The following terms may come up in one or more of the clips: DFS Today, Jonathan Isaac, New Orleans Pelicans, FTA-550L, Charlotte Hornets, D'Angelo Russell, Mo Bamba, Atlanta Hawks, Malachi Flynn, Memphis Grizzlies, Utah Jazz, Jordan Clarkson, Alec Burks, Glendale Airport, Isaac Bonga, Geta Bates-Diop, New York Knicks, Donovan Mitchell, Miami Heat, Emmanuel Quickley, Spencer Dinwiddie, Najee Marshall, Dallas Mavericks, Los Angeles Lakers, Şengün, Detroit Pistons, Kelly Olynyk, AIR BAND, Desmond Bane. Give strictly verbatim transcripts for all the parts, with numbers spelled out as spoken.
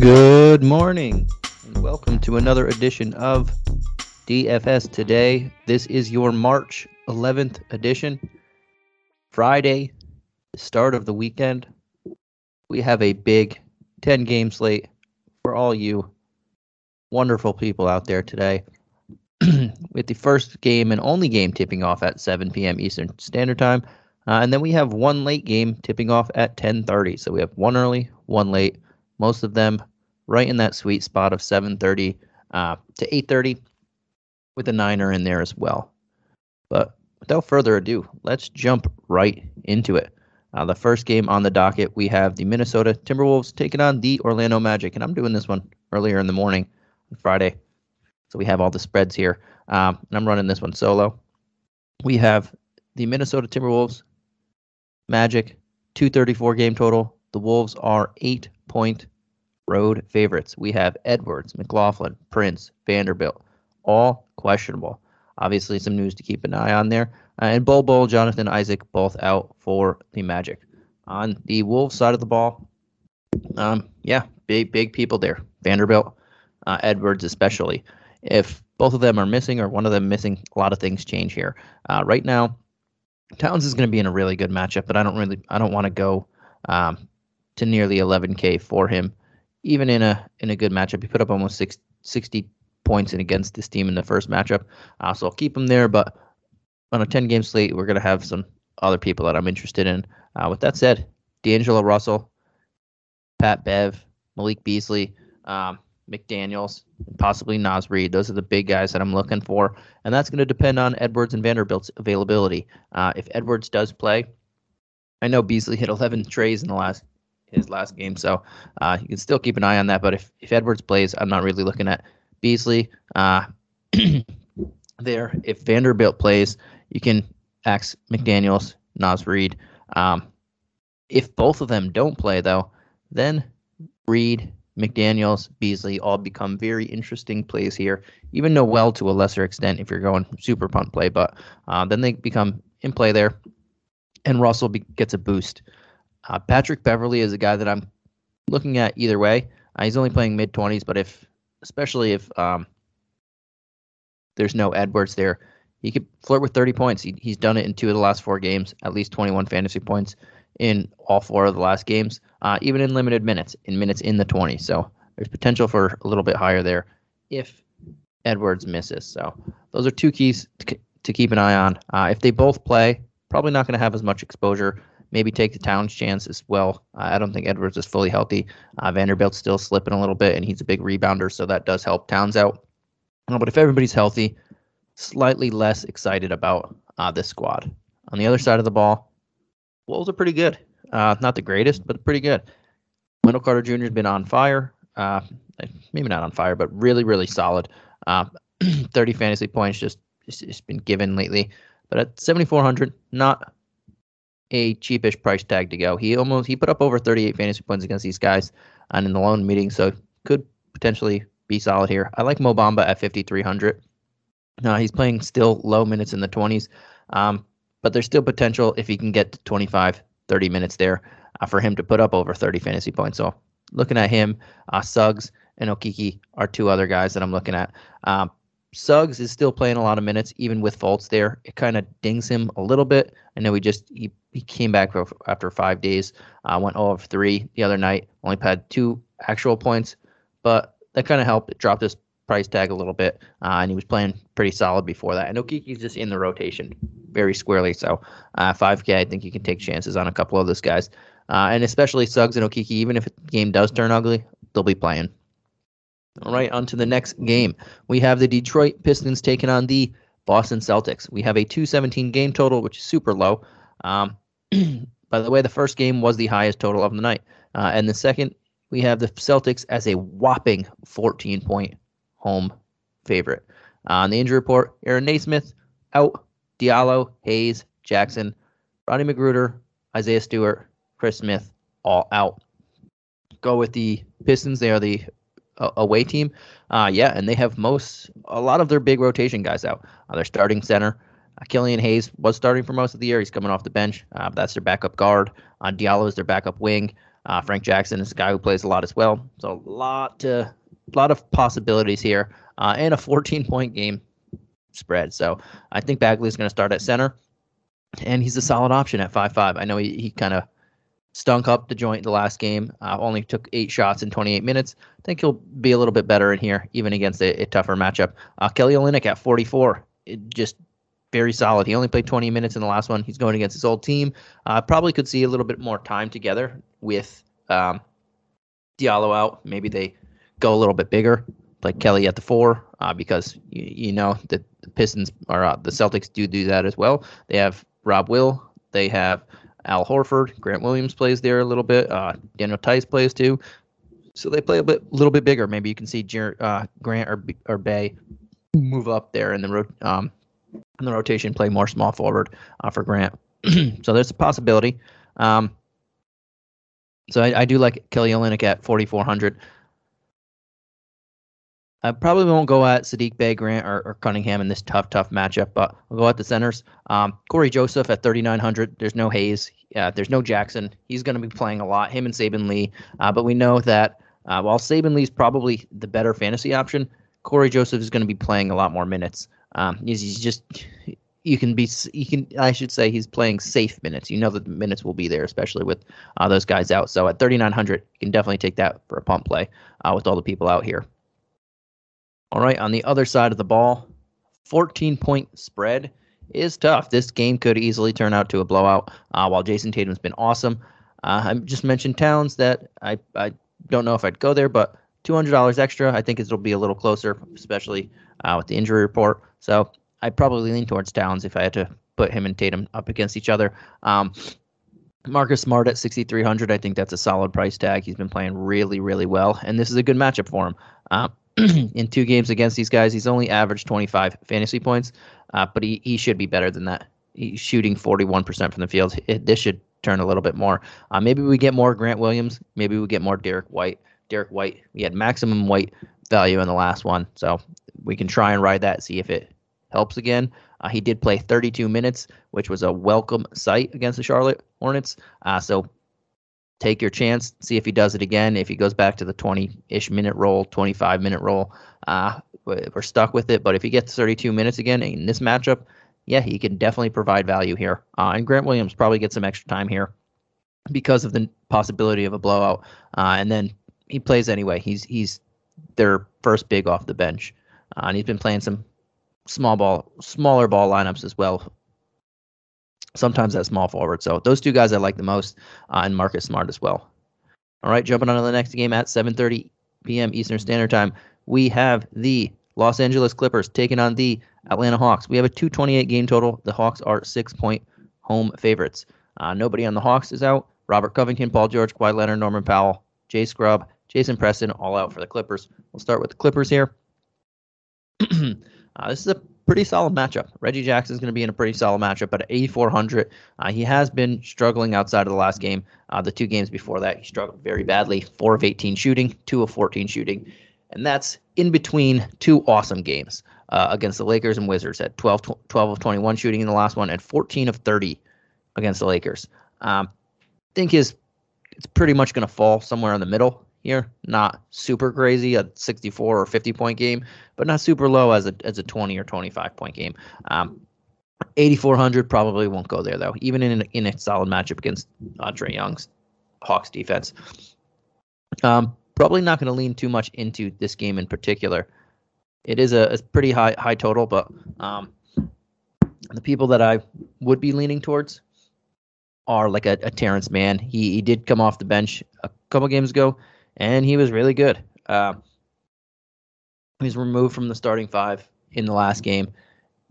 Good morning, and welcome to another edition of D F S Today. This is your March eleventh edition. Friday, the start of the weekend. We have a big ten-game slate for all you wonderful people out there today. With the first game and only game tipping off at seven p.m. Eastern Standard Time. Uh, and then we have one late game tipping off at ten thirty. So we have one early, one late. Most of them right in that sweet spot of seven thirty uh, to eight thirty with a niner in there as well. But without further ado, let's jump right into it. Uh, the first game on the docket, we have the Minnesota Timberwolves taking on the Orlando Magic. And I'm doing this one earlier in the morning on Friday. So we have all the spreads here. Um, and I'm running this one solo. We have the Minnesota Timberwolves, Magic, two thirty-four game total. The Wolves are eight-point road favorites. We have Edwards, McLaughlin, Prince, Vanderbilt, all questionable. Obviously, some news to keep an eye on there. Uh, and Bol Bol, Jonathan Isaac, both out for the Magic. On the Wolves side of the ball, um, yeah, big, big people there. Vanderbilt, uh, Edwards especially. If both of them are missing or one of them missing, a lot of things change here. Uh, right now, Towns is going to be in a really good matchup, but I don't really, I don't want to go um, to nearly eleven K for him, even in a in a good matchup. He put up almost six, sixty points in against this team in the first matchup, uh, so I'll keep him there. But on a ten game slate, we're going to have some other people that I'm interested in. Uh, with that said, D'Angelo Russell, Pat Bev, Malik Beasley, um, McDaniels, and possibly Naz Reid. Those are the big guys that I'm looking for, and that's going to depend on Edwards and Vanderbilt's availability. Uh, if Edwards does play, I know Beasley hit eleven trays in the last his last game, so uh, you can still keep an eye on that. But if, if Edwards plays, I'm not really looking at Beasley uh, there. If Vanderbilt plays, you can axe McDaniels, Naz Reid. Um, if both of them don't play, though, then Reid, McDaniels, Beasley all become very interesting plays here, even Noel to a lesser extent if you're going super punt play, but uh, then they become in play there, and Russell be- gets a boost. Uh, Patrick Beverly is a guy that I'm looking at either way. Uh, he's only playing mid-twenties, but if, especially if um, there's no Edwards there, he could flirt with thirty points. He, he's done it in two of the last four games, at least twenty-one fantasy points in all four of the last games, uh, even in limited minutes, in minutes in the twenties. So there's potential for a little bit higher there if Edwards misses. So those are two keys to, to keep an eye on. Uh, if they both play, probably not going to have as much exposure. Maybe take the Towns chance as well. Uh, I don't think Edwards is fully healthy. Uh, Vanderbilt's still slipping a little bit, and he's a big rebounder, so that does help Towns out. Uh, but if everybody's healthy, slightly less excited about uh, this squad. On the other side of the ball, Wolves are pretty good. Uh, not the greatest, but pretty good. Wendell Carter Junior has been on fire. Uh, maybe not on fire, but really, really solid. Uh, thirty fantasy points just it's been given lately. But at seventy-four hundred, not a cheapish price tag to go. He almost he put up over thirty-eight fantasy points against these guys and in the loan meeting, so could potentially be solid here. I like Mo Bamba at fifty-three hundred. Uh, he's playing still low minutes in the twenties, um, but there's still potential if he can get to twenty-five, thirty minutes there uh, for him to put up over thirty fantasy points. So looking at him, uh, Suggs and Okiki are two other guys that I'm looking at. Um, Suggs is still playing a lot of minutes, even with faults there. It kind of dings him a little bit. I know he just he, he came back after five days, uh, went zero of three the other night, only had two actual points, but that kind of helped. It dropped his price tag a little bit, uh, and he was playing pretty solid before that. And Okiki's just in the rotation very squarely, so uh, five K, I think you can take chances on a couple of those guys. Uh, and especially Suggs and Okiki, even if the game does turn ugly, they'll be playing. All right, on to the next game. We have the Detroit Pistons taking on the Boston Celtics. We have a two seventeen game total, which is super low. Um, by the way, the first game was the highest total of the night. Uh, and the second, we have the Celtics as a whopping fourteen-point home favorite. Uh, on the injury report, Aaron Naismith, out, Diallo, Hayes, Jackson, Rodney McGruder, Isaiah Stewart, Chris Smith, all out. Go with the Pistons. They are the away team, uh, yeah, and they have most, a lot of their big rotation guys out. Uh, their starting center, uh, Killian Hayes was starting for most of the year. He's coming off the bench. Uh, that's their backup guard. Uh, Diallo is their backup wing. Uh, Frank Jackson is a guy who plays a lot as well. So a lot, to, a lot of possibilities here, uh, and a fourteen-point game spread. So I think Bagley's going to start at center, and he's a solid option at five five. I know he, he kind of stunk up the joint the last game, uh, only took eight shots in twenty-eight minutes. I think he'll be a little bit better in here, even against a, a tougher matchup. Uh, Kelly Olynyk at forty-four, it just very solid. He only played twenty minutes in the last one. He's going against his old team. Uh, probably could see a little bit more time together with um, Diallo out. Maybe they go a little bit bigger, like Kelly at the four, uh, because you, you know that the Pistons are uh, the Celtics do do that as well. They have Rob Will. They have Al Horford. Grant Williams plays there a little bit. Uh, Daniel Tice plays too. So they play a bit, little bit bigger. Maybe you can see Jer- uh, Grant or, or Bay move up there in the ro- um, in the rotation, play more small forward uh, for Grant. So there's a possibility. Um, so I, I do like Kelly Olynyk at forty-four hundred. I probably won't go at Sadiq Bey, Grant, or, or Cunningham in this tough, tough matchup, but I'll go at the centers. Um, Corey Joseph at thirty-nine hundred. There's no Hayes. Uh, there's no Jackson. He's going to be playing a lot, him and Sabin Lee. Uh, but we know that uh, while Sabin Lee's probably the better fantasy option, Corey Joseph is going to be playing a lot more minutes. Um, he's, he's just you can be you can I should say he's playing safe minutes. You know that the minutes will be there, especially with uh, those guys out. So at thirty-nine hundred, you can definitely take that for a pump play uh, with all the people out here. All right, on the other side of the ball, fourteen-point spread is tough. This game could easily turn out to a blowout, uh, while Jason Tatum's been awesome. Uh, I just mentioned Towns that I, I don't know if I'd go there, but two hundred dollars extra, I think it'll be a little closer, especially uh, with the injury report. So I'd probably lean towards Towns if I had to put him and Tatum up against each other. Um, Marcus Smart at sixty-three hundred, I think that's a solid price tag. He's been playing really, really well, and this is a good matchup for him. Uh, in two games against these guys, he's only averaged twenty-five fantasy points, uh, but he, he should be better than that. He's shooting forty-one percent from the field. It, this should turn a little bit more. Uh, maybe we get more Grant Williams. Maybe we get more Derek White. Derek White, we had maximum White value in the last one, so we can try and ride that, see if it helps again. Uh, he did play thirty-two minutes, which was a welcome sight against the Charlotte Hornets, uh, so take your chance, see if he does it again. If he goes back to the twenty-ish minute roll, twenty-five minute roll, uh, we're stuck with it. But if he gets thirty-two minutes again in this matchup, yeah, he can definitely provide value here. Uh, and Grant Williams probably gets some extra time here because of the possibility of a blowout. Uh, and then he plays anyway. He's he's their first big off the bench, uh, and he's been playing some small ball, smaller ball lineups as well. Sometimes that small forward. So those two guys I like the most, uh, and Marcus Smart as well. All right, jumping on to the next game at seven thirty p.m. Eastern Standard Time. We have the Los Angeles Clippers taking on the Atlanta Hawks. We have a two twenty-eight game total. The Hawks are six-point home favorites. Uh, nobody on the Hawks is out. Robert Covington, Paul George, Kawhi Leonard, Norman Powell, Jay Scrubb, Jason Preston, all out for the Clippers. We'll start with the Clippers here. uh, this is a pretty solid matchup. Reggie Jackson's going to be in a pretty solid matchup, but at eighty-four hundred, uh, he has been struggling outside of the last game. Uh, the two games before that, he struggled very badly. four of eighteen shooting, two of fourteen shooting, and that's in between two awesome games uh, against the Lakers and Wizards at twelve, twelve of twenty-one shooting in the last one and fourteen of thirty against the Lakers. Um, I think his, it's pretty much going to fall somewhere in the middle here. Not super crazy, a sixty-four or fifty point game, but not super low as a as a twenty or twenty-five point game. Um, eighty-four hundred probably won't go there though, even in an, in a solid matchup against uh, Trae Young's Hawks defense. Um, probably not going to lean too much into this game in particular. It is a, a pretty high high total, but um, the people that I would be leaning towards are like a, a Terrence Mann. He he did come off the bench a couple games ago, and he was really good. Uh, he was removed from the starting five in the last game,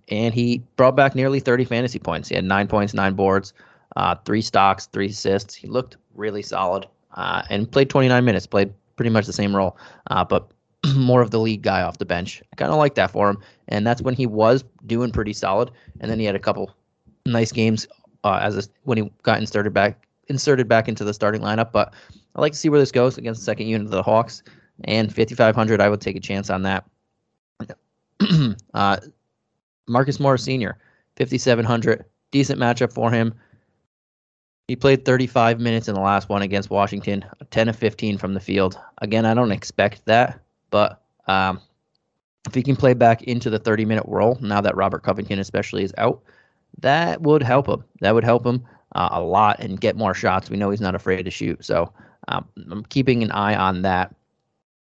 and he brought back nearly thirty fantasy points. He had nine points, nine boards, uh, three stocks, three assists. He looked really solid, uh, and played twenty-nine minutes, played pretty much the same role, uh, but more of the lead guy off the bench. I kind of like that for him, and that's when he was doing pretty solid, and then he had a couple nice games uh, as a, when he got inserted back, inserted back into the starting lineup, but I'd like to see where this goes against the second unit of the Hawks. And fifty-five hundred, I would take a chance on that. uh, Marcus Morris Senior, fifty-seven hundred. Decent matchup for him. He played thirty-five minutes in the last one against Washington, ten of fifteen from the field. Again, I don't expect that, but um, if he can play back into the thirty-minute role, now that Robert Covington especially is out, that would help him. That would help him uh, a lot and get more shots. We know he's not afraid to shoot, so um, I'm keeping an eye on that.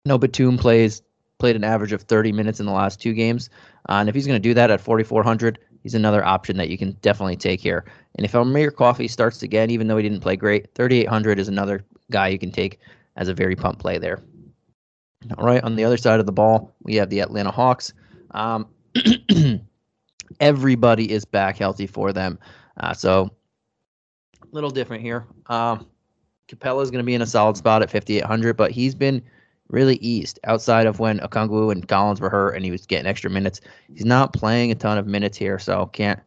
No, Batum plays played an average of thirty minutes in the last two games, uh, and if he's going to do that at forty-four hundred, he's another option that you can definitely take here. And if Amir Coffey starts again, even though he didn't play great, thirty-eight hundred is another guy you can take as a very pump play there. All right, on the other side of the ball, we have the Atlanta Hawks. Um, everybody is back healthy for them, uh, so a little different here. Um, Capella is going to be in a solid spot at fifty-eight hundred, but he's been really eased outside of when Okongwu and Collins were hurt and he was getting extra minutes. He's not playing a ton of minutes here, so can't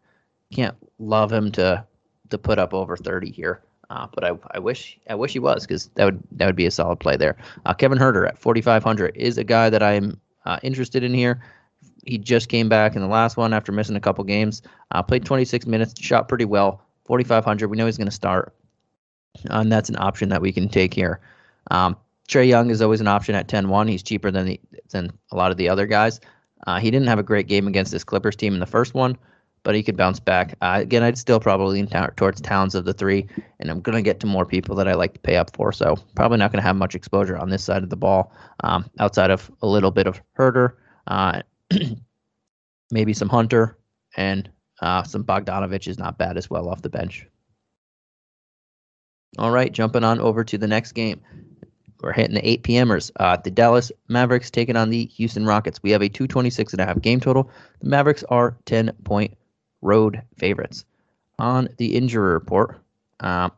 can't love him to to put up over thirty here. Uh, but I I wish I wish he was, because that would that would be a solid play there. Uh, Kevin Huerter at forty-five hundred is a guy that I'm uh, interested in here. He just came back in the last one after missing a couple games. Uh, played twenty-six minutes, shot pretty well. forty-five hundred. We know he's going to start, uh, and that's an option that we can take here. Um, Trae Young is always an option at ten one. He's cheaper than the, than a lot of the other guys. Uh, he didn't have a great game against this Clippers team in the first one, but he could bounce back. Uh, again, I'd still probably lean t- towards Towns of the three, and I'm going to get to more people that I like to pay up for, so probably not going to have much exposure on this side of the ball, um, outside of a little bit of Huerter, uh, maybe some Hunter, and uh, some Bogdanovich is not bad as well off the bench. All right, jumping on over to the next game. We're hitting the eight p.m.ers. Uh, the Dallas Mavericks taking on the Houston Rockets. We have a two twenty-six and a half game total. The Mavericks are ten-point road favorites. On the injury report, uh,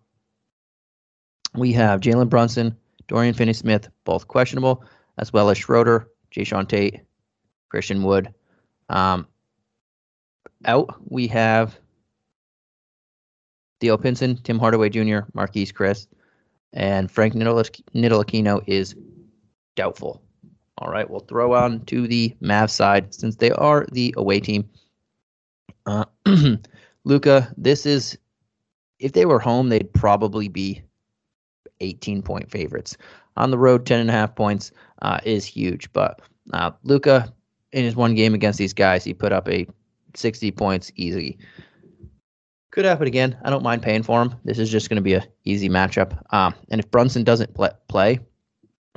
we have Jalen Brunson, Dorian Finney-Smith, both questionable, as well as Schroeder, Jayshawn Tate, Christian Wood. Um, out, we have Theo Pinson, Tim Hardaway Junior, Marquise Chris, and Frank Ntilikina is doubtful. All right, we'll throw on to the Mavs side since they are the away team. Uh, Luka, this is, if they were home, they'd probably be eighteen-point favorites. On the road, ten and a half points uh, is huge. But uh, Luka, in his one game against these guys, he put up a sixty points easy. Could happen again. I don't mind paying for him. This is just going to be an easy matchup. Um, and if Brunson doesn't pl- play,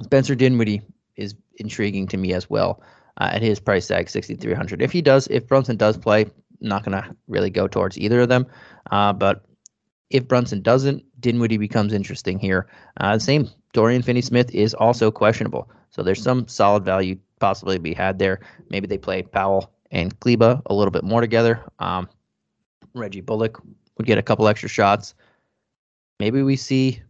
Spencer Dinwiddie is intriguing to me as well uh, at his price tag, sixty-three hundred. If he does, if Brunson does play, not going to really go towards either of them. Uh, but if Brunson doesn't, Dinwiddie becomes interesting here. Uh, same, Dorian Finney-Smith is also questionable. So there's some solid value possibly to be had there. Maybe they play Powell and Kleba a little bit more together. Um, Reggie Bullock would get a couple extra shots. Maybe we see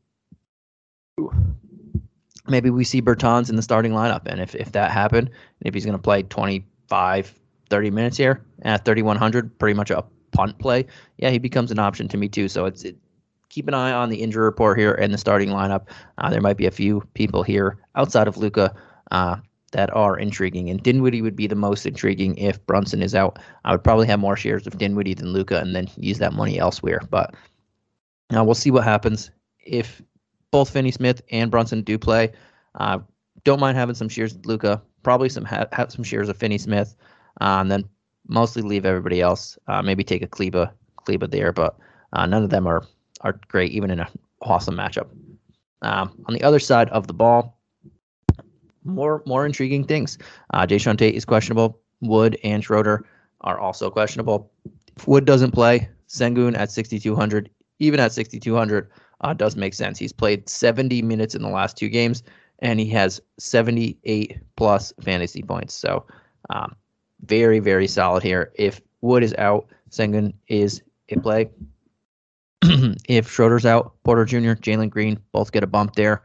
maybe we see Bertans in the starting lineup. And if, if that happened, and if he's going to play twenty-five, thirty minutes here at thirty-one hundred, pretty much a punt play, yeah, he becomes an option to me too. So it's it, keep an eye on the injury report here and the starting lineup. Uh, there might be a few people here outside of Luka uh, that are intriguing, and Dinwiddie would be the most intriguing if Brunson is out. I would probably have more shares of Dinwiddie than Luka and then use that money elsewhere, but uh, we'll see what happens. If both Finney-Smith and Brunson do play, uh, don't mind having some shares of Luka, probably some ha- have some shares of Finney-Smith, uh, and then mostly leave everybody else. Uh, maybe take a Kleba, Kleba there, but uh, none of them are, are great, even in an awesome matchup. Um, on the other side of the ball, More more intriguing things. Uh, Jayshawn Tate is questionable. Wood and Schroeder are also questionable. If Wood doesn't play, Sengun at sixty-two hundred, even at sixty-two hundred, uh, does make sense. He's played seventy minutes in the last two games, and he has seventy-eight plus fantasy points. So um, very, very solid here. If Wood is out, Sengun is in play. If Schroeder's out, Porter Junior, Jalen Green, both get a bump there.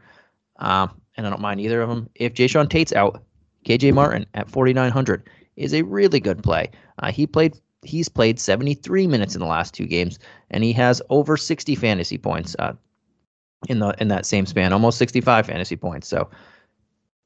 Um, And I don't mind either of them. If Jayshawn Tate's out, K J Martin at forty-nine hundred is a really good play. Uh, he played. He's played seventy-three minutes in the last two games, and he has over sixty fantasy points uh, in the in that same span, almost sixty-five fantasy points. So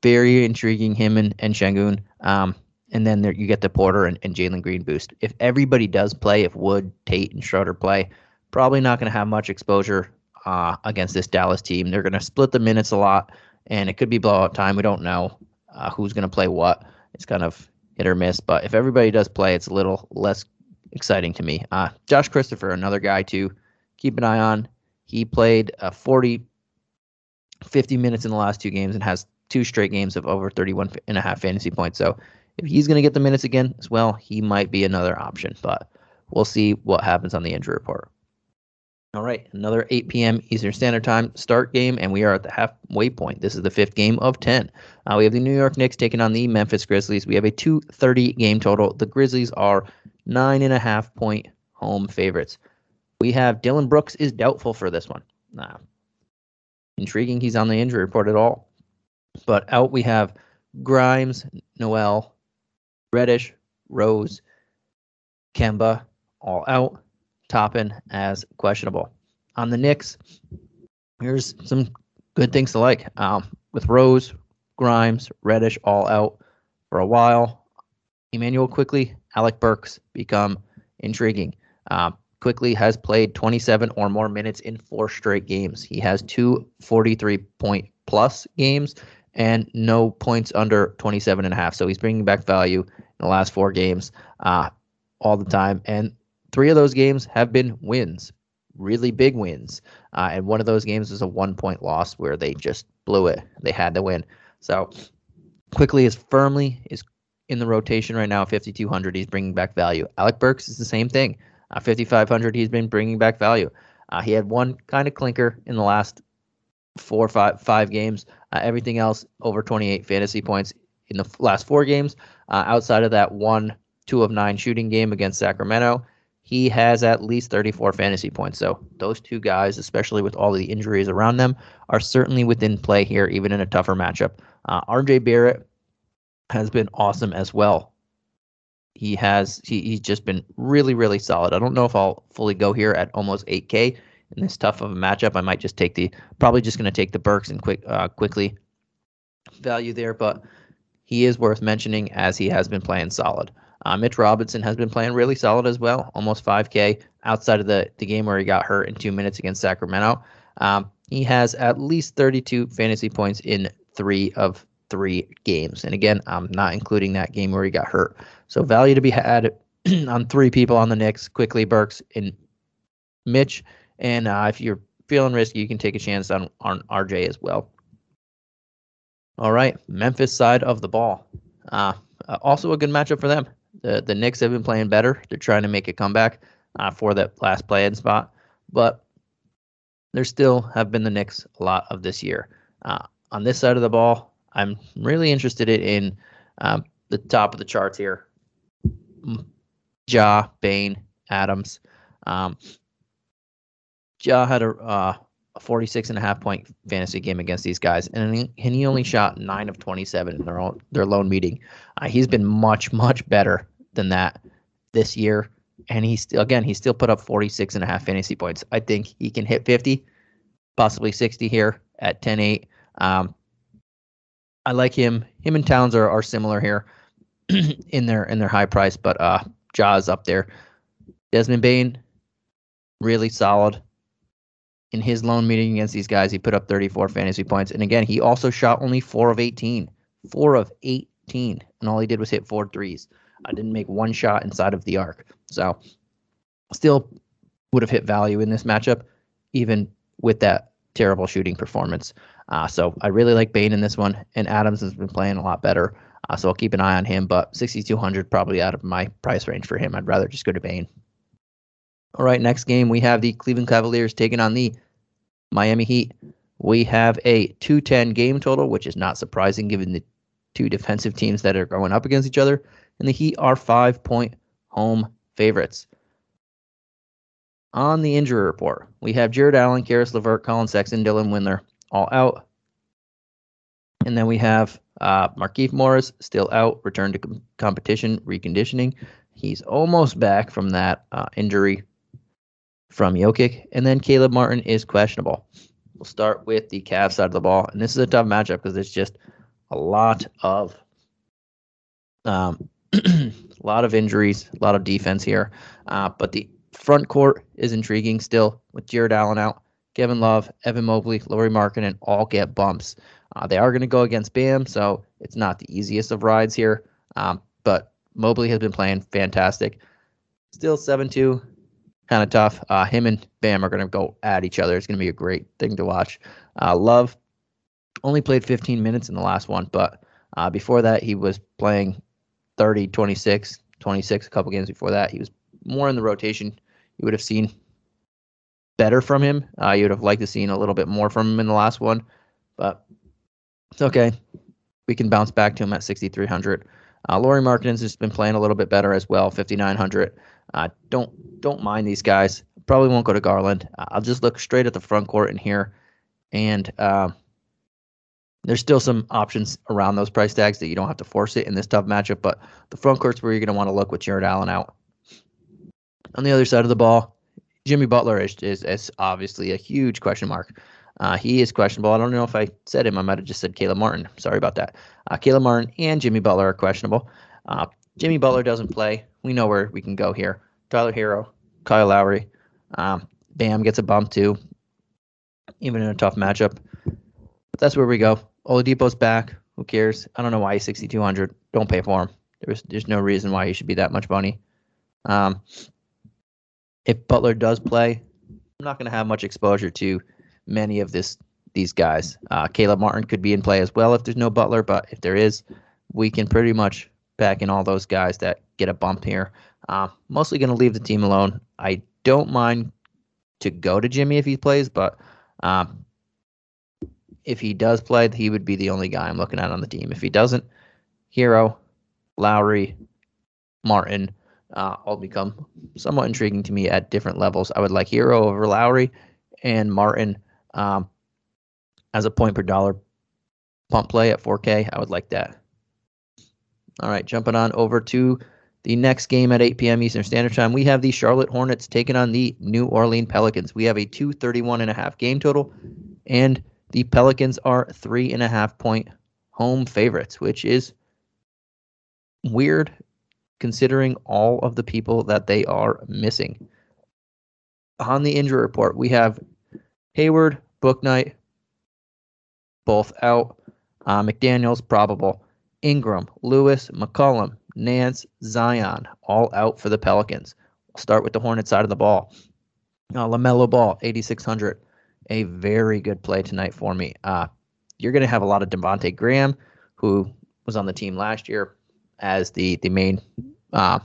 very intriguing, him and, and Sengun. Um, and then there, you get the Porter and, and Jalen Green boost. If everybody does play, if Wood, Tate, and Schroeder play, probably not going to have much exposure uh, against this Dallas team. They're going to split the minutes a lot, and it could be blowout time. We don't know uh, who's going to play what. It's kind of hit or miss, but if everybody does play, it's a little less exciting to me. Uh, Josh Christopher, another guy to keep an eye on. He played uh, forty, fifty minutes in the last two games and has two straight games of over thirty-one and a half fantasy points. So if he's going to get the minutes again as well, he might be another option, but we'll see what happens on the injury report. All right, another eight p.m. Eastern Standard Time start game, and we are at the halfway point. This is the fifth game of ten. Uh, we have the New York Knicks taking on the Memphis Grizzlies. We have a two thirty game total. The Grizzlies are nine and a half point home favorites. We have Dylan Brooks is doubtful for this one. Nah, intriguing he's on the injury report at all. But out we have Grimes, Noel, Reddish, Rose, Kemba, all out. Toppin as questionable. On the Knicks, here's some good things to like. Um, with Rose, Grimes, Reddish all out for a while, Emmanuel Quickley, Alec Burks become intriguing. Uh, Quickley has played twenty-seven or more minutes in four straight games. He has two forty-three point plus games and no points under twenty-seven and a half. So he's bringing back value in the last four games uh, all the time. And three of those games have been wins, really big wins. Uh, and one of those games was a one-point loss where they just blew it. They had to win. So Quickley is firmly is in the rotation right now, fifty-two hundred. He's bringing back value. Alec Burks is the same thing. Uh, fifty-five hundred, he's been bringing back value. Uh, he had one kind of clinker in the last four or five, five games. Uh, everything else over twenty-eight fantasy points in the last four games. Uh, outside of that one, two of nine shooting game against Sacramento, he has at least thirty-four fantasy points. So those two guys, especially with all the injuries around them, are certainly within play here, even in a tougher matchup. Uh, R J Barrett has been awesome as well. He has he, he's just been really, really solid. I don't know if I'll fully go here at almost eight K in this tough of a matchup. I might just take the probably just going to take the Burks and quick uh, Quickley value there, but he is worth mentioning as he has been playing solid. Uh, Mitch Robinson has been playing really solid as well, almost five K outside of the, the game where he got hurt in two minutes against Sacramento. Um, he has at least thirty-two fantasy points in three of three games. And again, I'm not including that game where he got hurt. So value to be had on three people on the Knicks, Quickley, Burks, and Mitch. And uh, if you're feeling risky, you can take a chance on, on R J as well. All right, Memphis side of the ball. Uh, also a good matchup for them. The the Knicks have been playing better. They're trying to make a comeback uh, for that last play-in spot, but there still have been the Knicks a lot of this year. Uh, on this side of the ball, I'm really interested in um, the top of the charts here. Ja, Bane, Adams. Um, Ja had a, uh, a forty-six and a half point fantasy game against these guys, and he, and he only shot nine of twenty-seven in their own, their lone meeting. Uh, he's been much, much better than that this year, and he still, again, he still put up forty-six and a half fantasy points. I think he can hit fifty, possibly sixty here at ten eight. Um, I like him. Him and Towns are, are similar here in their in their high price, but uh, Jaws up there. Desmond Bane, really solid. In his lone meeting against these guys, he put up thirty-four fantasy points. And again, he also shot only four of eighteen. four of eighteen. And all he did was hit four threes. I didn't make one shot inside of the arc. So still would have hit value in this matchup, even with that terrible shooting performance. Uh, so I really like Bane in this one. And Adams has been playing a lot better. Uh, so I'll keep an eye on him. But sixty-two hundred probably out of my price range for him. I'd rather just go to Bane. All right, next game, we have the Cleveland Cavaliers taking on the Miami Heat. We have a two ten game total, which is not surprising given the two defensive teams that are going up against each other. And the Heat are five-point home favorites. On the injury report, we have Jared Allen, Karis LeVert, Colin Sexton, Dylan Windler all out. And then we have uh, Markieff Morris still out, return to com- competition, reconditioning. He's almost back from that uh, injury from Jokic, and then Caleb Martin is questionable. We'll start with the Cavs side of the ball, and this is a tough matchup because it's just a lot of um, a lot of injuries, a lot of defense here. Uh, but the front court is intriguing still with Jared Allen out, Kevin Love, Evan Mobley, Lauri Markkanen all get bumps. Uh, they are going to go against Bam, so it's not the easiest of rides here. Um, but Mobley has been playing fantastic. Still seven two, kind of tough. Uh, him and Bam are going to go at each other. It's going to be a great thing to watch. Uh, Love only played fifteen minutes in the last one, but uh, before that he was playing thirty, twenty-six, twenty-six a couple games before that. He was more in the rotation. You would have seen better from him. Uh, you would have liked to seen a little bit more from him in the last one, but it's okay. We can bounce back to him at sixty-three hundred. Uh, Lauri Markkanen's has been playing a little bit better as well, fifty-nine hundred. Uh, don't don't mind these guys. Probably won't go to Garland. Uh, I'll just look straight at the front court in here, and uh, there's still some options around those price tags that you don't have to force it in this tough matchup, but the front court's where you're going to want to look with Jared Allen out. On the other side of the ball, Jimmy Butler is, is, is obviously a huge question mark. Uh, he is questionable. I don't know if I said him. I might have just said Caleb Martin. Sorry about that. Uh, Caleb Martin and Jimmy Butler are questionable. Uh, Jimmy Butler doesn't play. We know where we can go here. Tyler Hero, Kyle Lowry. Um, Bam gets a bump too, even in a tough matchup. But that's where we go. Oladipo's back. Who cares? I don't know why he's sixty-two hundred. Don't pay for him. There's, there's no reason why he should be that much money. Um, if Butler does play, I'm not going to have much exposure to many of this these guys. Uh, Caleb Martin could be in play as well if there's no Butler, but if there is, we can pretty much back in all those guys that get a bump here. Uh, mostly going to leave the team alone. I don't mind to go to Jimmy if he plays, but um, if he does play, he would be the only guy I'm looking at on the team. If he doesn't, Hero, Lowry, Martin uh, all become somewhat intriguing to me at different levels. I would like Hero over Lowry and Martin um, as a point per dollar pump play at four K. I would like that. All right, jumping on over to the next game at eight P M Eastern Standard Time. We have the Charlotte Hornets taking on the New Orleans Pelicans. We have a two thirty-one and a half game total, and the Pelicans are three and a half point home favorites, which is weird considering all of the people that they are missing. On the injury report, we have Hayward, Bouknight, both out. Uh, McDaniels, probable. Ingram, Lewis, McCollum, Nance, Zion, all out for the Pelicans. We'll start with the Hornets side of the ball. Uh, LaMelo Ball, eighty-six hundred. A very good play tonight for me. Uh, you're going to have a lot of Devontae Graham, who was on the team last year as the, the main uh,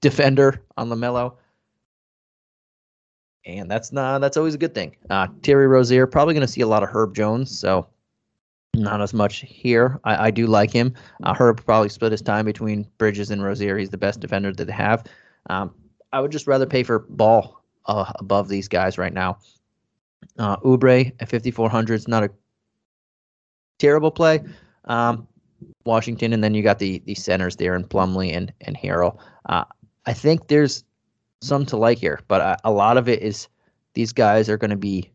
defender on LaMelo. And that's not, that's always a good thing. Uh, Terry Rozier, probably going to see a lot of Herb Jones, so not as much here. I, I do like him. Uh, Herb probably split his time between Bridges and Rozier. He's the best defender that they have. Um, I would just rather pay for Ball uh, above these guys right now. Uh, Oubre at fifty-four hundred is not a terrible play. Um, Washington, and then you got the the centers there in Plumlee and, and Harrell. Uh, I think there's some to like here, but a lot of it is these guys are going to be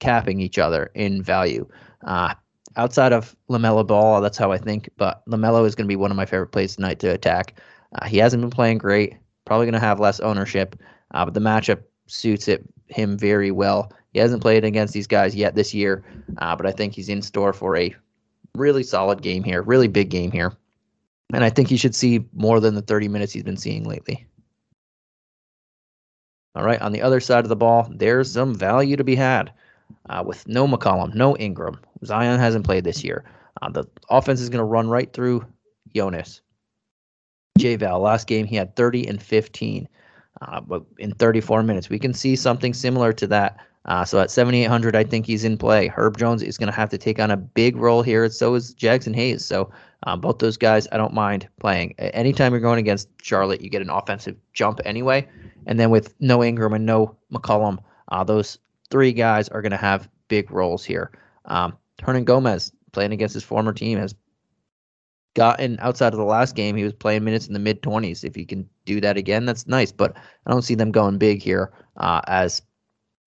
capping each other in value. Uh, outside of LaMelo Ball, that's how I think, but LaMelo is going to be one of my favorite plays tonight to attack. Uh, he hasn't been playing great, probably going to have less ownership, uh, but the matchup suits it, him very well. He hasn't played against these guys yet this year, uh, but I think he's in store for a really solid game here, really big game here, and I think he should see more than the thirty minutes he's been seeing lately. All right, on the other side of the ball, there's some value to be had uh, with no McCollum, no Ingram. Zion hasn't played this year. Uh, the offense is going to run right through Jonas. J-Val, last game he had thirty and fifteen, uh, but in thirty-four minutes. We can see something similar to that. Uh, so at seventy-eight hundred, I think he's in play. Herb Jones is going to have to take on a big role here. So is Jackson Hayes. So um, both those guys, I don't mind playing. Anytime you're going against Charlotte, you get an offensive jump anyway. And then with no Ingram and no McCollum, uh, those three guys are going to have big roles here. Um, Hernan Gomez, playing against his former team, has gotten outside of the last game. He was playing minutes in the mid-twenties. If he can do that again, that's nice. But I don't see them going big here uh, as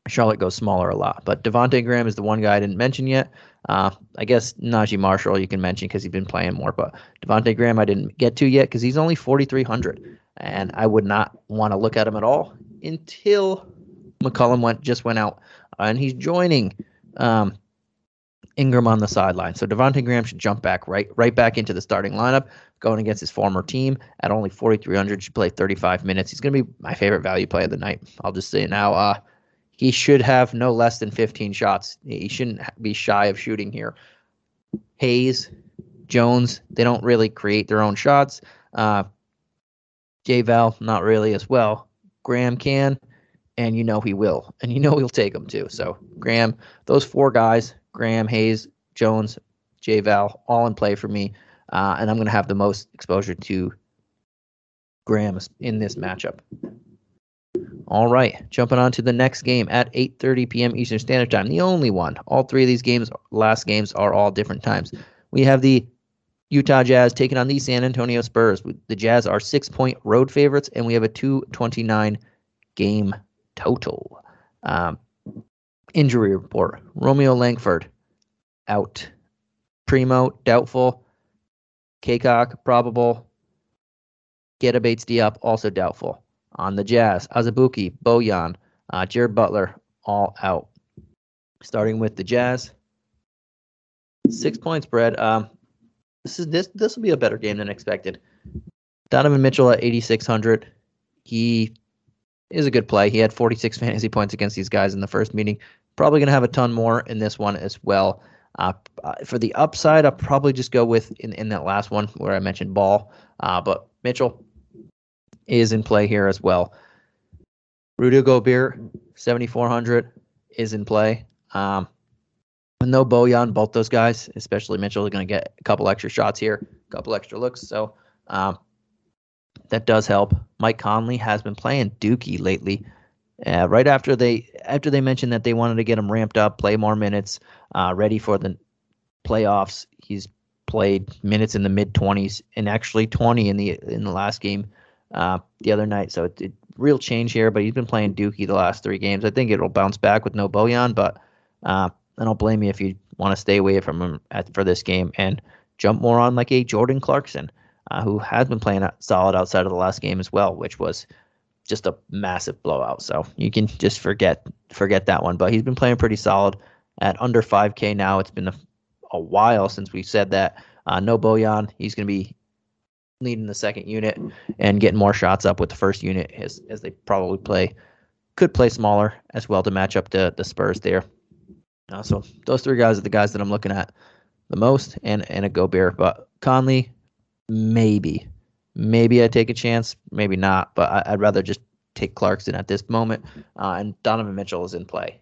Charlotte goes smaller a lot. But Devontae Graham is the one guy I didn't mention yet. Uh, I guess Najee Marshall you can mention because he's been playing more. But Devontae Graham I didn't get to yet because he's only forty-three hundred. And I would not want to look at him at all until McCollum went just went out and he's joining um, Ingram on the sideline. So Devontae Graham should jump back right right back into the starting lineup, going against his former team at only forty-three hundred, should play thirty-five minutes. He's going to be my favorite value play of the night. I'll just say it now. Uh, he should have no less than fifteen shots. He shouldn't be shy of shooting here. Hayes, Jones, they don't really create their own shots. Uh, J-Val, not really as well. Graham can, and you know he will. And you know he'll take them too. So Graham, those four guys, Graham, Hayes, Jones, J-Val, all in play for me. Uh, and I'm going to have the most exposure to Graham in this matchup. All right, jumping on to the next game at eight thirty p.m. Eastern Standard Time. The only one. All three of these games, last games, are all different times. We have the Utah Jazz taking on the San Antonio Spurs. The Jazz are six-point road favorites, and we have a two twenty-nine game total. Um, injury report. Romeo Langford, out. Primo, doubtful. Kaycock, probable. Geta Bates-Diop, also doubtful. On the Jazz, Azubuike, Bojan, uh, Jared Butler, all out. Starting with the Jazz. Six-point spread. Um, this is this this will be a better game than expected. Donovan Mitchell at eighty-six hundred. He is a good play. He had forty-six fantasy points against these guys in the first meeting. Probably going to have a ton more in this one as well. Uh, for the upside, I'll probably just go with in, in that last one where I mentioned Ball. Uh, but Mitchell is in play here as well. Rudy Gobert, seventy-four hundred, is in play. Um, No Bojan, both those guys, especially Mitchell, are going to get a couple extra shots here, a couple extra looks. So um, that does help. Mike Conley has been playing Dookie lately. Uh, right after they after they mentioned that they wanted to get him ramped up, play more minutes, uh, ready for the playoffs, he's played minutes in the mid twenties and actually twenty in the in the last game uh, the other night. So it, it real change here, but he's been playing Dookie the last three games. I think it'll bounce back with no Bojan, but. Uh, I don't blame you if you want to stay away from him at, for this game and jump more on like a Jordan Clarkson, uh, who has been playing solid outside of the last game as well, which was just a massive blowout. So you can just forget forget that one. But he's been playing pretty solid at under five K now. It's been a, a while since we've said that. Uh, no Bojan, he's going to be leading the second unit and getting more shots up with the first unit as, as they probably play. Could play smaller as well to match up to the Spurs there. Uh, so those three guys are the guys that I'm looking at the most, and, and a Gobert. But Conley, maybe. Maybe I take a chance, maybe not, but I, I'd rather just take Clarkson at this moment. Uh, and Donovan Mitchell is in play,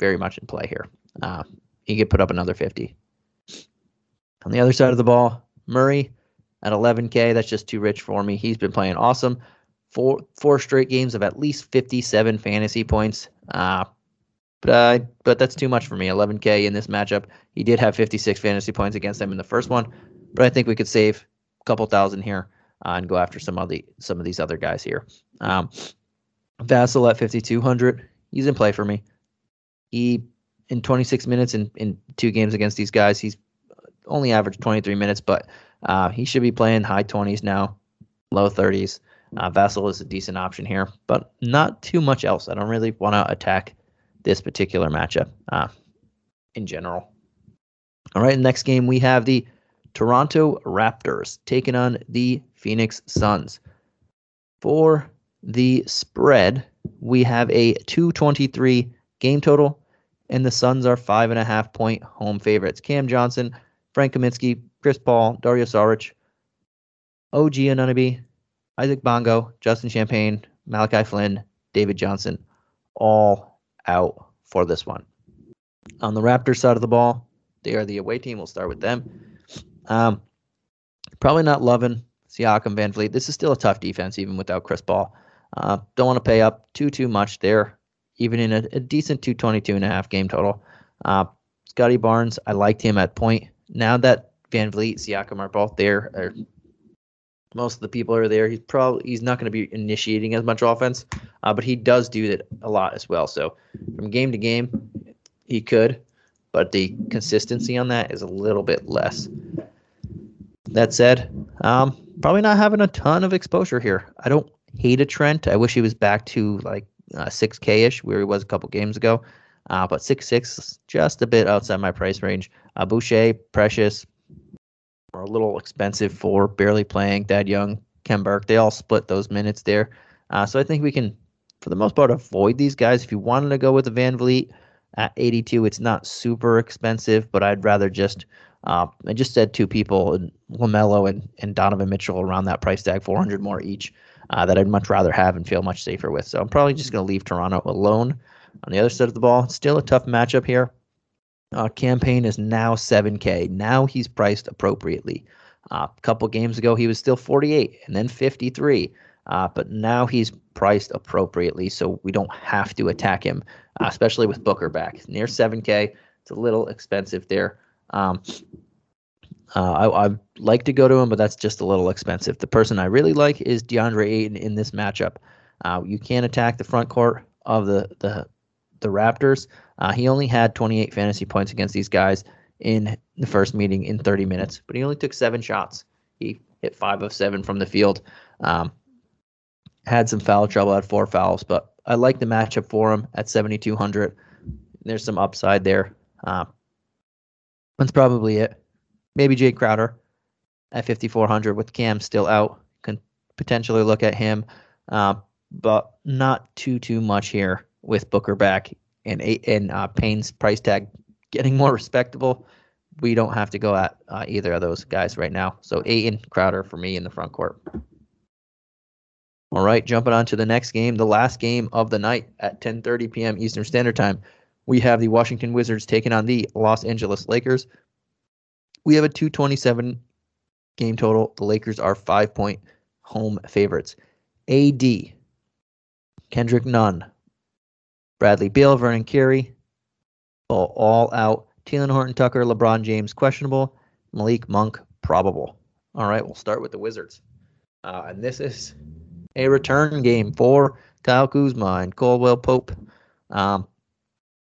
very much in play here. Uh, he could put up another fifty. On the other side of the ball, Murray at eleven K, that's just too rich for me. He's been playing awesome. Four, four straight games of at least fifty-seven fantasy points. Uh But uh, but that's too much for me. eleven K in this matchup. He did have fifty-six fantasy points against them in the first one, but I think we could save a couple thousand here uh, and go after some of the some of these other guys here. Um, Vassell at fifty-two hundred. He's in play for me. He in twenty-six minutes in, in two games against these guys. He's only averaged twenty-three minutes, but uh, he should be playing high twenties now, low thirties. Uh, Vassell is a decent option here, but not too much else. I don't really want to attack this particular matchup uh, in general. All right, next game we have the Toronto Raptors taking on the Phoenix Suns. For the spread, we have a two twenty-three game total, and the Suns are five and a half point home favorites. Cam Johnson, Frank Kaminsky, Chris Paul, Dario Saric, O G Anunoby, Isaac Bongo, Justin Champagne, Malachi Flynn, David Johnson, all out for this one. On the Raptors side of the ball, they are the away team. We'll start with them. Um, probably not loving Siakam, Van Vliet. This is still a tough defense, even without Chris Paul. Uh, don't want to pay up too, too much there, even in a, a decent two twenty-two and a half game total. Uh, Scotty Barnes, I liked him at point. Now that Van Vliet, Siakam are both there, or most of the people are there, he's probably he's not going to be initiating as much offense, uh, but he does do that a lot as well. So from game to game, he could, but the consistency on that is a little bit less. That said, um, probably not having a ton of exposure here. I don't hate a Trent. I wish he was back to like uh, six K-ish, where he was a couple games ago. Uh, but six six, just a bit outside my price range. Uh, Boucher, Precious, are a little expensive for barely playing. Thad Young, Kem Burke, they all split those minutes there. Uh, so I think we can, for the most part, avoid these guys. If you wanted to go with a Van Vliet at eighty-two, it's not super expensive, but I'd rather just, uh, I just said two people, LaMelo and, and Donovan Mitchell, around that price tag, four hundred more each, uh, that I'd much rather have and feel much safer with. So I'm probably just going to leave Toronto alone. On the other side of the ball, still a tough matchup here. Uh, Campaign is now seven K. Now he's priced appropriately. Uh, a couple games ago, he was still forty-eight and then fifty-three. Uh, but now he's priced appropriately, so we don't have to attack him, uh, especially with Booker back. Near seven K, it's a little expensive there. Um, uh, I, I'd like to go to him, but that's just a little expensive. The person I really like is DeAndre Ayton in this matchup. Uh, you can attack the front court of the the the Raptors. Uh, he only had twenty-eight fantasy points against these guys in the first meeting in thirty minutes, but he only took seven shots. He hit five of seven from the field. Um, had some foul trouble, had four fouls, but I like the matchup for him at seventy-two hundred. There's some upside there. Uh, that's probably it. Maybe Jay Crowder at fifty-four hundred with Cam still out. Can potentially look at him, uh, but not too, too much here with Booker back. And and uh, Payne's price tag getting more respectable. We don't have to go at uh, either of those guys right now. So Ayton, Crowder for me in the front court. All right, jumping on to the next game, the last game of the night at ten thirty p.m. Eastern Standard Time. We have the Washington Wizards taking on the Los Angeles Lakers. We have a two twenty-seven game total. The Lakers are five-point home favorites. A D, Kendrick Nunn, Bradley Beal, Vernon Carey, all, all out. Talen Horton-Tucker, LeBron James, questionable. Malik Monk, probable. All right, we'll start with the Wizards. Uh, and this is a return game for Kyle Kuzma and Caldwell Pope. Um,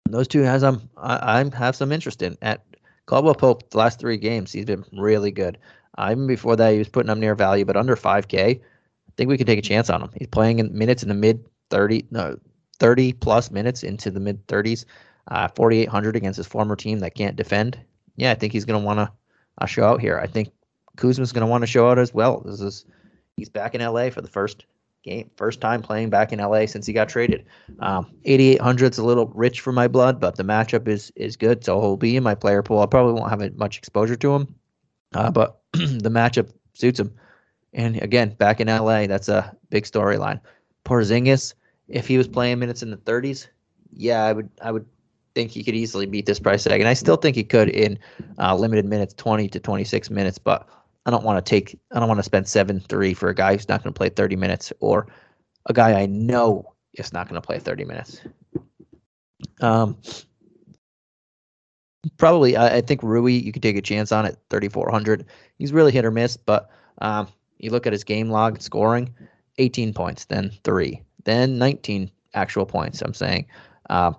those two guys I'm, I, I have some interest in. At Caldwell Pope, the last three games, he's been really good. Uh, even before that, he was putting up near value, but under five K, I think we can take a chance on him. He's playing in minutes in the mid thirty. No. thirty-plus minutes into the mid-thirties, uh, forty-eight hundred against his former team that can't defend. Yeah, I think he's going to want to uh, show out here. I think Kuzma's going to want to show out as well. This is He's back in L A for the first game, first time playing back in L A since he got traded. Um, eighty-eight hundred is a little rich for my blood, but the matchup is is good, so he'll be in my player pool. I probably won't have much exposure to him, uh, but the matchup suits him. And, again, back in L A, that's a big storyline. Porzingis, if he was playing minutes in the thirties, yeah, I would I would think he could easily beat this price tag. And I still think he could in uh, limited minutes, twenty to twenty-six minutes. But I don't want to take I don't want to spend seven three for a guy who's not going to play thirty minutes, or a guy I know is not going to play thirty minutes. Um, probably I, I think Rui, you could take a chance on at thirty-four hundred. He's really hit or miss, but um, you look at his game log scoring, eighteen points, then three. Then nineteen actual points, I'm saying. Uh,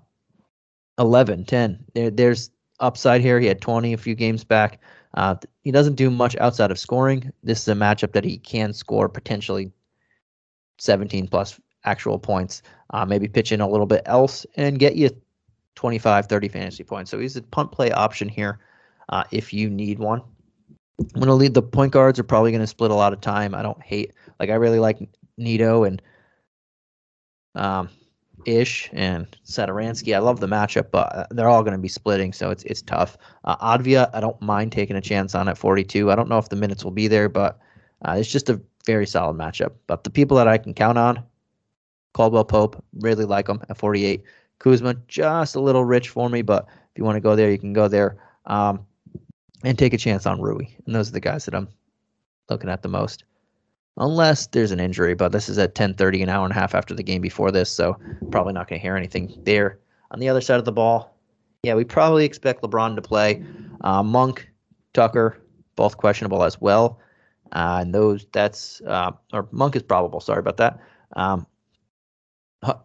eleven, ten. There, there's upside here. He had twenty a few games back. Uh, he doesn't do much outside of scoring. This is a matchup that he can score potentially seventeen-plus actual points, uh, maybe pitch in a little bit else and get you twenty-five, thirty fantasy points. So he's a punt play option here uh, if you need one. I'm going to lead the point guards are probably going to split a lot of time. I don't hate – like I really like Nito and – Um, Ish and Saturansky. I love the matchup, but they're all going to be splitting, so it's it's tough. Uh, Advia, I don't mind taking a chance on at forty-two. I don't know if the minutes will be there, but uh, it's just a very solid matchup. But the people that I can count on, Caldwell Pope, really like him at forty-eight. Kuzma, just a little rich for me, but if you want to go there, you can go there. Um, and take a chance on Rui. And those are the guys that I'm looking at the most. Unless there's an injury, but this is at ten thirty, an hour and a half after the game before this, so probably not going to hear anything there. On the other side of the ball, yeah, we probably expect LeBron to play. Uh, Monk, Tucker, both questionable as well. Uh, and those, that's, uh, or Monk is probable, sorry about that. Um,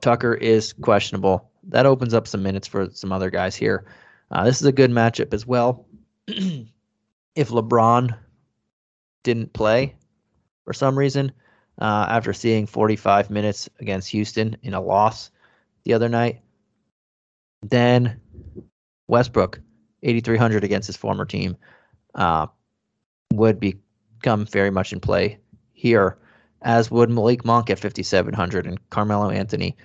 Tucker is questionable. That opens up some minutes for some other guys here. Uh, this is a good matchup as well. If LeBron didn't play, for some reason, uh, after seeing forty-five minutes against Houston in a loss the other night, Then Westbrook, eighty-three hundred against his former team, uh, would become very much in play here, as would Malik Monk at fifty-seven hundred and Carmelo Anthony,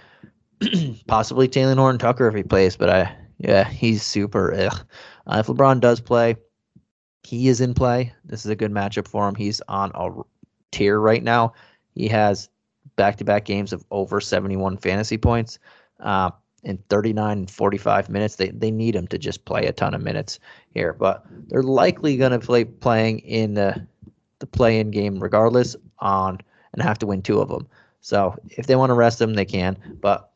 possibly Taylor Horton Tucker if he plays, but I, yeah, he's super. Ugh. Uh, if LeBron does play, he is in play. This is a good matchup for him. He's on a tier right now. He has back-to-back games of over seventy-one fantasy points uh, in thirty-nine and forty-five minutes. They they need him to just play a ton of minutes here, but they're likely going to play playing in the the play-in game regardless on and have to win two of them. So if they want to rest him, they can. But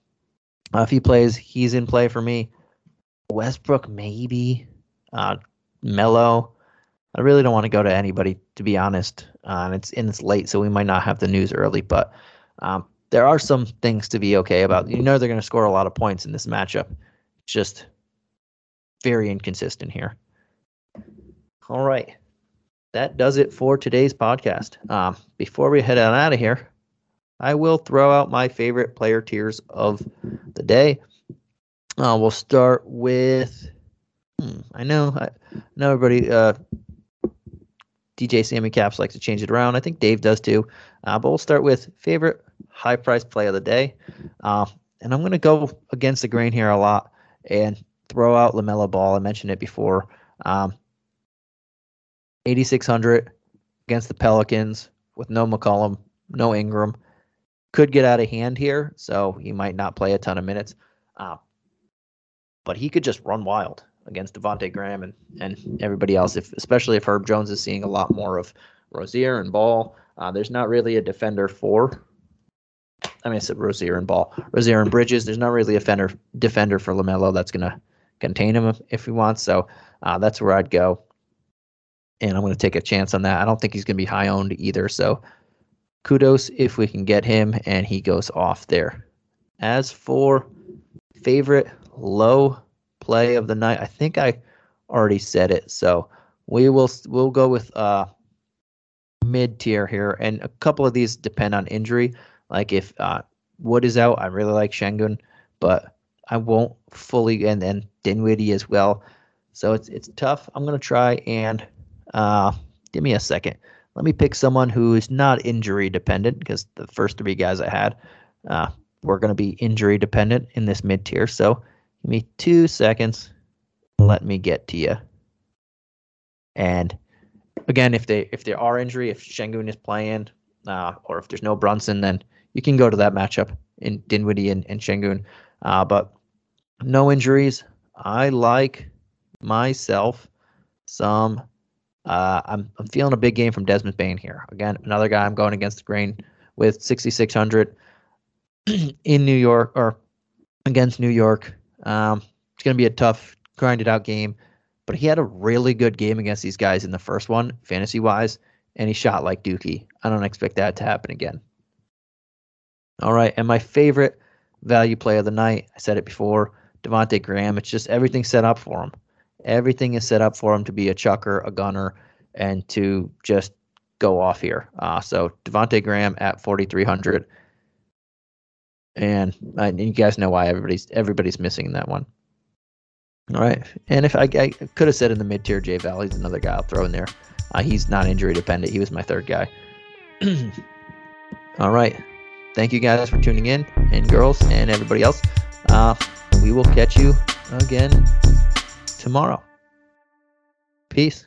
uh, if he plays, he's in play for me. Westbrook, maybe. Uh, Melo. I really don't want to go to anybody, to be honest. Uh, and it's and it's late, so we might not have the news early. But um, there are some things to be okay about. You know they're going to score a lot of points in this matchup. Just very inconsistent here. All right. That does it for today's podcast. Um, before we head on out of here, I will throw out my favorite player tiers of the day. Uh, we'll start with, hmm, I know, I know everybody, uh, D J Sammy Caps likes to change it around. I think Dave does too. Uh, but we'll start with favorite high price play of the day. Uh, and I'm going to go against the grain here a lot and throw out LaMelo Ball. I mentioned it before. Um, eighty-six hundred against the Pelicans with no McCollum, no Ingram. Could get out of hand here, so he might not play a ton of minutes. Uh, But he could just run wild against Devontae Graham and, and everybody else, if, especially if Herb Jones is seeing a lot more of Rozier and Ball. Uh, there's not really a defender for – I mean, I said Rozier and Ball. Rozier and Bridges, there's not really a fender, defender for LaMelo that's going to contain him if, if he wants. So uh, that's where I'd go, and I'm going to take a chance on that. I don't think he's going to be high-owned either, so kudos if we can get him, and he goes off there. As for favorite – low play of the night. I think I already said it, so we will we'll go with uh, mid tier here, and a couple of these depend on injury. Like if uh, Wood is out, I really like Şengün, but I won't fully, and then Dinwiddie as well. So it's it's tough. I'm gonna try and uh, give me a second. Let me pick someone who is not injury dependent, because the first three guys I had uh, were gonna be injury dependent in this mid tier. So give me two seconds. Let me get to you. And again, if they if there are injury, if Şengün is playing, uh, or if there's no Brunson, then you can go to that matchup in Dinwiddie and, and Şengün. Uh, but no injuries. I like myself some. Uh, I'm I'm feeling a big game from Desmond Bane here. Again, another guy I'm going against the grain with sixty-six hundred in New York or against New York. Um, it's going to be a tough, grinded out game, but he had a really good game against these guys in the first one, fantasy wise, and he shot like Dookie. I don't expect that to happen again. All right. And my favorite value play of the night, I said it before, Devontae Graham. It's just everything set up for him. Everything is set up for him to be a chucker, a gunner, and to just go off here. Uh, so Devontae Graham at forty-three hundred. And, and you guys know why everybody's everybody's missing that one. All right. And if I, I could have said in the mid-tier, Jay Valley's another guy I'll throw in there. Uh, he's not injury dependent. He was my third guy. All right. Thank you guys for tuning in, and girls and everybody else. Uh, we will catch you again tomorrow. Peace.